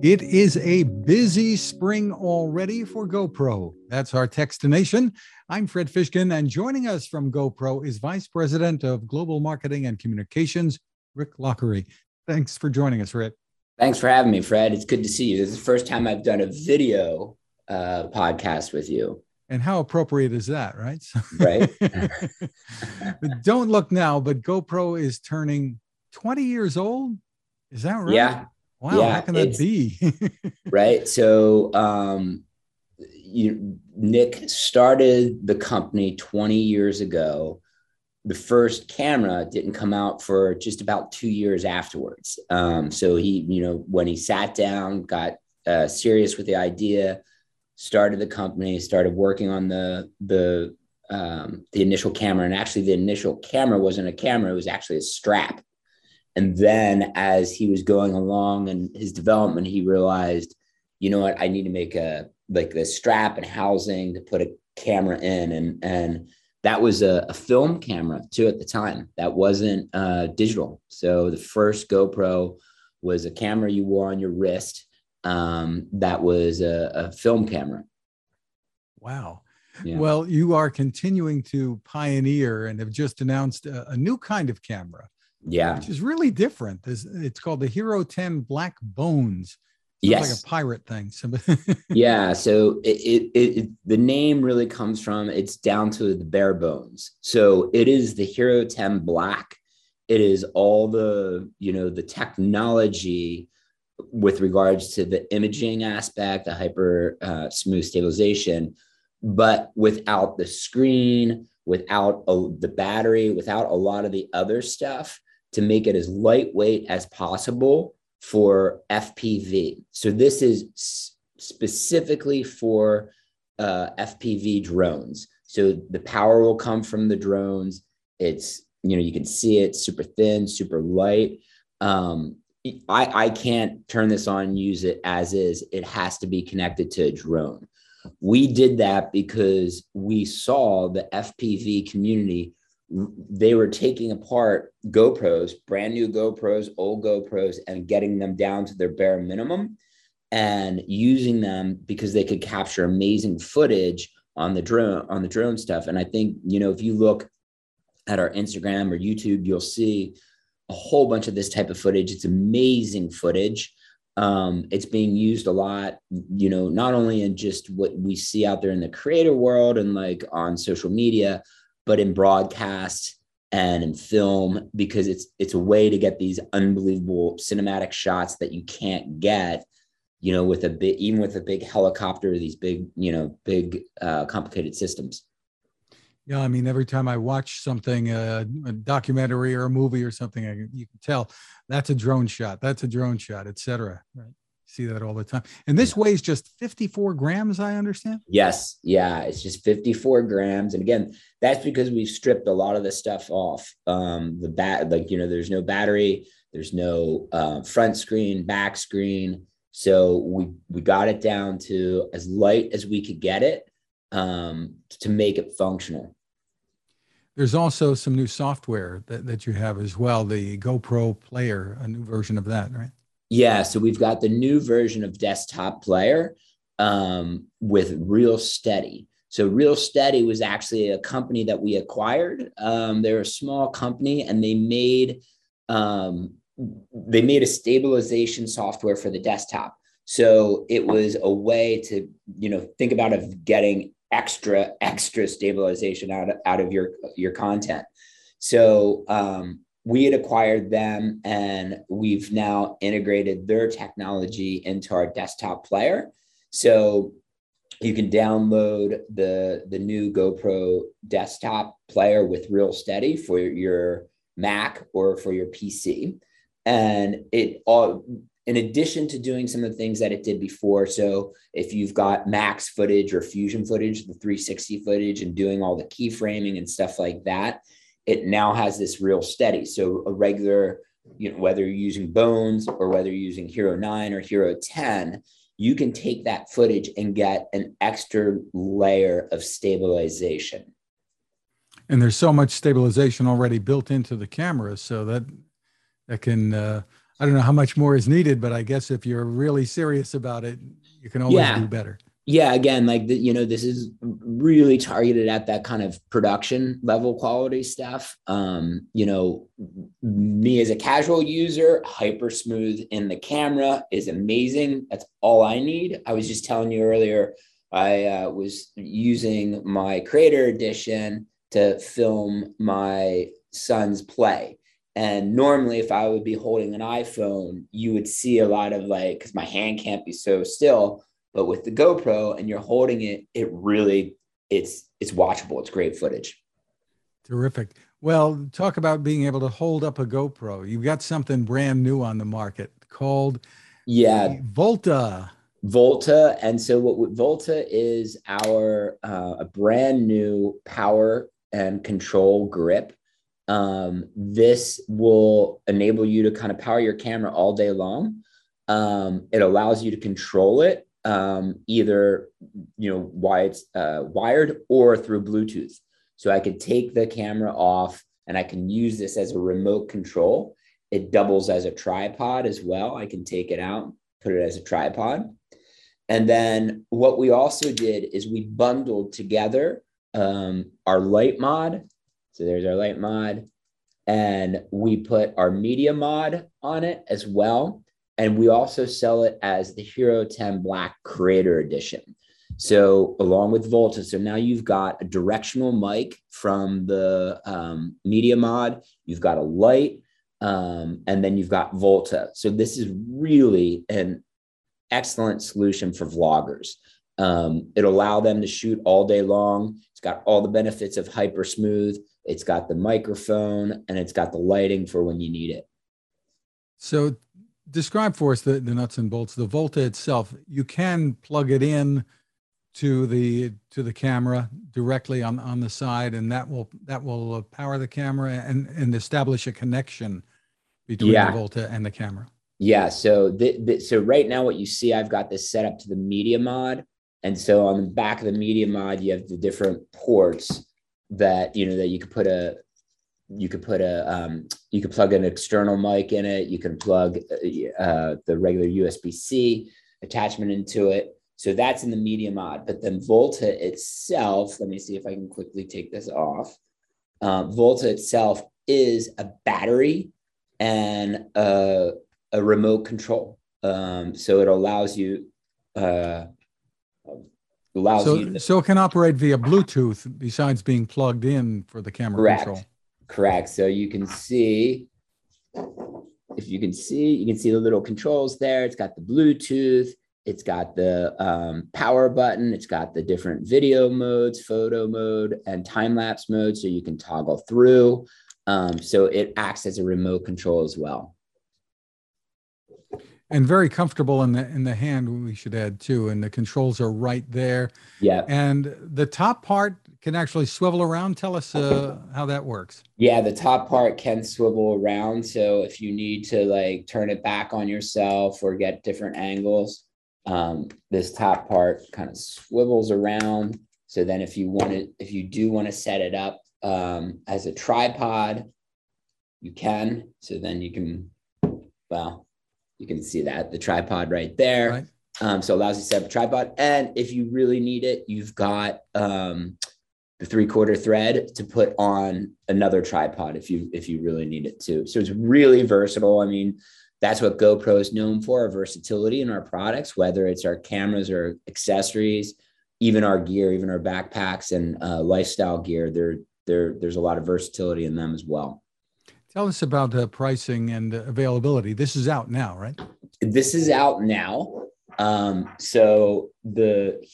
It is a busy spring already for GoPro. That's our Techstination. I'm Fred Fishkin, and joining us from GoPro is Vice President of Global Marketing and Communications, Rick Lockery. Thanks for joining us, Rick. Thanks for having me, Fred. It's good to see you. This is the first time I've done a video podcast with you. And how appropriate is that, right? Right. But don't look now, but GoPro is turning 20 years old. Is that right? Yeah. Wow, yeah, how can that be? Right. So Nick started the company 20 years ago. The first camera didn't come out for just about 2 years afterwards. So he, when he sat down, got serious with the idea, started the company, started working on the initial camera. And actually the initial camera wasn't a camera, it was actually a strap. And then as he was going along in his development, he realized, you know what, I need to make the strap and housing to put a camera in. And that was a film camera too at the time. That wasn't digital. So the first GoPro was a camera you wore on your wrist. That was a film camera. Wow. Yeah. Well, you are continuing to pioneer and have just announced a new kind of camera. Yeah, which is really different. It's called the Hero 10 Black Bones. Yes, like a pirate thing. Yeah, so the name really comes from it's down to the bare bones. So it is the Hero 10 Black. It is all the the technology with regards to the imaging aspect, the hyper smooth stabilization, but without the screen, without the battery, without a lot of the other stuff, to make it as lightweight as possible for FPV. So this is specifically for FPV drones. So the power will come from the drones. It's, you can see it super thin, super light. I can't turn this on, use it as is. It has to be connected to a drone. We did that because we saw the FPV community. They were taking apart GoPros, brand new GoPros, old GoPros, and getting them down to their bare minimum and using them because they could capture amazing footage on the drone stuff. And I think, if you look at our Instagram or YouTube, you'll see a whole bunch of this type of footage. It's amazing footage. It's being used a lot, not only in just what we see out there in the creator world and like on social media, but in broadcast and in film, because it's a way to get these unbelievable cinematic shots that you can't get, even with a big helicopter, these big, big complicated systems. Yeah, I mean, every time I watch something, a documentary or a movie or something, you can tell that's a drone shot, et cetera. Right? See that all the time. And this weighs just 54 grams, I understand? Yes. Yeah, it's just 54 grams. And again, that's because we've stripped a lot of the stuff off. There's no battery, there's no front screen, back screen. So we got it down to as light as we could get it to make it functional. There's also some new software that you have as well, the GoPro Player, a new version of that, right? Yeah, so we've got the new version of Desktop Player with Real Steady. So Real Steady was actually a company that we acquired. They're a small company, and they made a stabilization software for the desktop. So it was a way to, think about of getting extra stabilization out of your content. So we had acquired them, and we've now integrated their technology into our desktop player. So you can download the new GoPro desktop player with Real Steady for your Mac or for your PC. And in addition to doing some of the things that it did before, so if you've got max footage or fusion footage, the 360 footage, and doing all the keyframing and stuff like that, it now has this Real Steady. So a regular, whether you're using Bones or whether you're using Hero 9 or Hero 10, you can take that footage and get an extra layer of stabilization. And there's so much stabilization already built into the camera, so that can I don't know how much more is needed, but I guess if you're really serious about it, you can always do better. Yeah. Again, like, you know, this is really targeted at that kind of production level quality stuff. You know, me as a casual user, HyperSmooth in the camera is amazing. That's all I need. I was just telling you earlier, I was using my Creator Edition to film my son's play. And normally if I would be holding an iPhone, you would see a lot of like, cause my hand can't be so still. But with the GoPro and you're holding it, it really, it's watchable. It's great footage. Terrific. Well, talk about being able to hold up a GoPro. You've got something brand new on the market called Volta. Volta. And so what Volta is our a brand new power and control grip. This will enable you to kind of power your camera all day long. It allows you to control it. Either, you know, why it's wired or through Bluetooth. So I could take the camera off and I can use this as a remote control. It doubles as a tripod as well. I can take it out, put it as a tripod. And then what we also did is we bundled together our light mod. So there's our light mod. And we put our media mod on it as well. And we also sell it as the Hero 10 Black Creator Edition. So along with Volta, so now you've got a directional mic from the media mod, you've got a light, and then you've got Volta. So this is really an excellent solution for vloggers. It'll allow them to shoot all day long. It's got all the benefits of HyperSmooth. It's got the microphone and it's got the lighting for when you need it. So describe for us the nuts and bolts, the Volta itself. You can plug it in to the camera directly on the side, and that will power the camera and establish a connection between the Volta and the camera. Yeah. So so right now what you see, I've got this set up to the media mod. And so on the back of the media mod, you have the different ports that, you know, that you could put you could plug an external mic in it. You can plug the regular USB-C attachment into it. So that's in the media mod. But then Volta itself, let me see if I can quickly take this off. Volta itself is a battery and a remote control. So it allows you. So it can operate via Bluetooth besides being plugged in for the camera control. Correct. So you can see, you can see the little controls there. It's got the Bluetooth, it's got the power button, it's got the different video modes, photo mode, and time-lapse mode. So you can toggle through. So it acts as a remote control as well. And very comfortable in the hand, we should add too. And the controls are right there. Yeah. And the top part can actually swivel around. Tell us how that works. Yeah, the top part can swivel around. So if you need to like turn it back on yourself or get different angles, this top part kind of swivels around. So then if you do want to set it up as a tripod, you can. So then you can, well, you can see that the tripod right there. Right. So it allows you to set up a tripod. And if you really need it, you've got the 3/4 thread to put on another tripod if you really need it too. So it's really versatile. I mean, that's what GoPro is known for, our versatility in our products, whether it's our cameras or accessories, even our gear, even our backpacks and lifestyle gear. There's a lot of versatility in them as well. Tell us about the pricing and availability. This is out now, right? This is out now. So the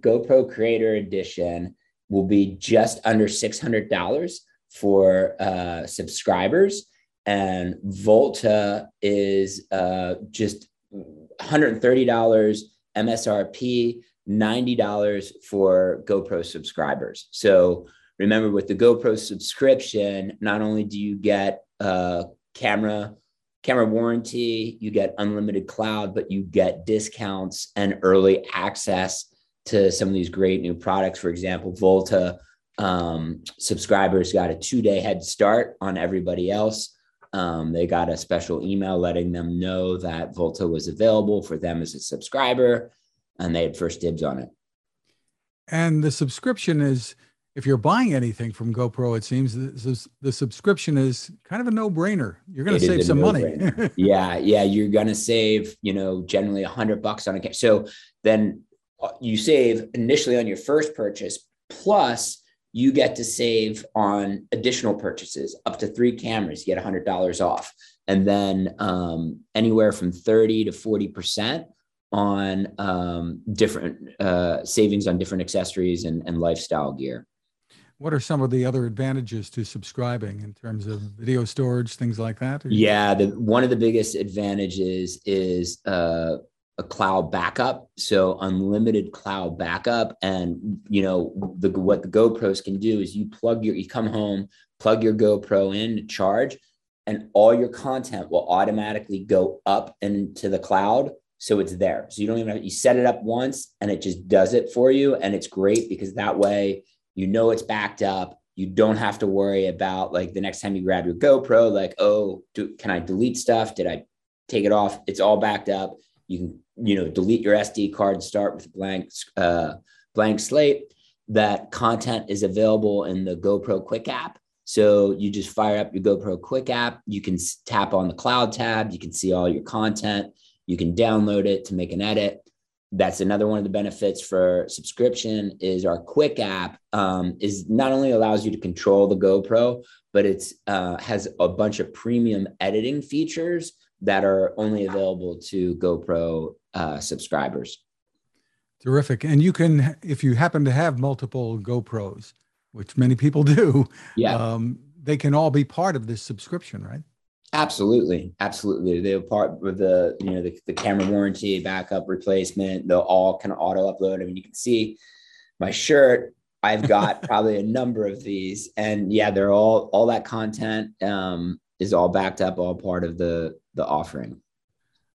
GoPro Creator Edition will be just under $600 for subscribers, and Volta is just $130 MSRP, $90 for GoPro subscribers. So remember, with the GoPro subscription, not only do you get a camera warranty, you get unlimited cloud, but you get discounts and early access to some of these great new products. For example, Volta subscribers got a 2-day head start on everybody else. They got a special email letting them know that Volta was available for them as a subscriber, and they had first dibs on it. And the subscription is, if you're buying anything from GoPro, it seems the subscription is kind of a no-brainer. You're going to save some money. Yeah. You're going to save, generally $100 on a camera. So then you save initially on your first purchase, plus you get to save on additional purchases up to 3 cameras, you get $100 off. And then anywhere from 30 to 40% on different savings on different accessories and lifestyle gear. What are some of the other advantages to subscribing in terms of video storage, things like that? Yeah, one of the biggest advantages is a cloud backup. So unlimited cloud backup. And what the GoPros can do is you come home, plug your GoPro in to charge, and all your content will automatically go up into the cloud. So it's there. So you don't even have, you set it up once and it just does it for you. And it's great because that way, it's backed up. You don't have to worry about the next time you grab your GoPro, can I delete stuff? Did I take it off? It's all backed up. You can, delete your SD card, start with blank slate. That content is available in the GoPro Quick app. So you just fire up your GoPro Quick app. You can tap on the cloud tab. You can see all your content. You can download it to make an edit. That's another one of the benefits for subscription is our Quick app is not only allows you to control the GoPro, but it's has a bunch of premium editing features that are only available to GoPro subscribers. Terrific. And you can, if you happen to have multiple GoPros, which many people do, they can all be part of this subscription, right? Absolutely. They're part with the camera warranty, backup, replacement. They'll all can auto upload. You can see my shirt. I've got probably a number of these, and they're all that content is all backed up, all part of the offering.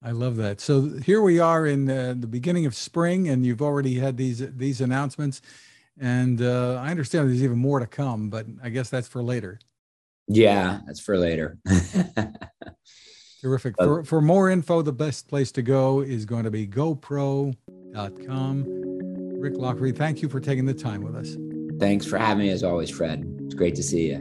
I love that. So here we are in the beginning of spring, and you've already had these announcements, and I understand there's even more to come, but I guess that's for later. Yeah, that's for later. Terrific. For more info, the best place to go is going to be GoPro.com. Rick Lockery, thank you for taking the time with us. Thanks for having me as always, Fred. It's great to see you.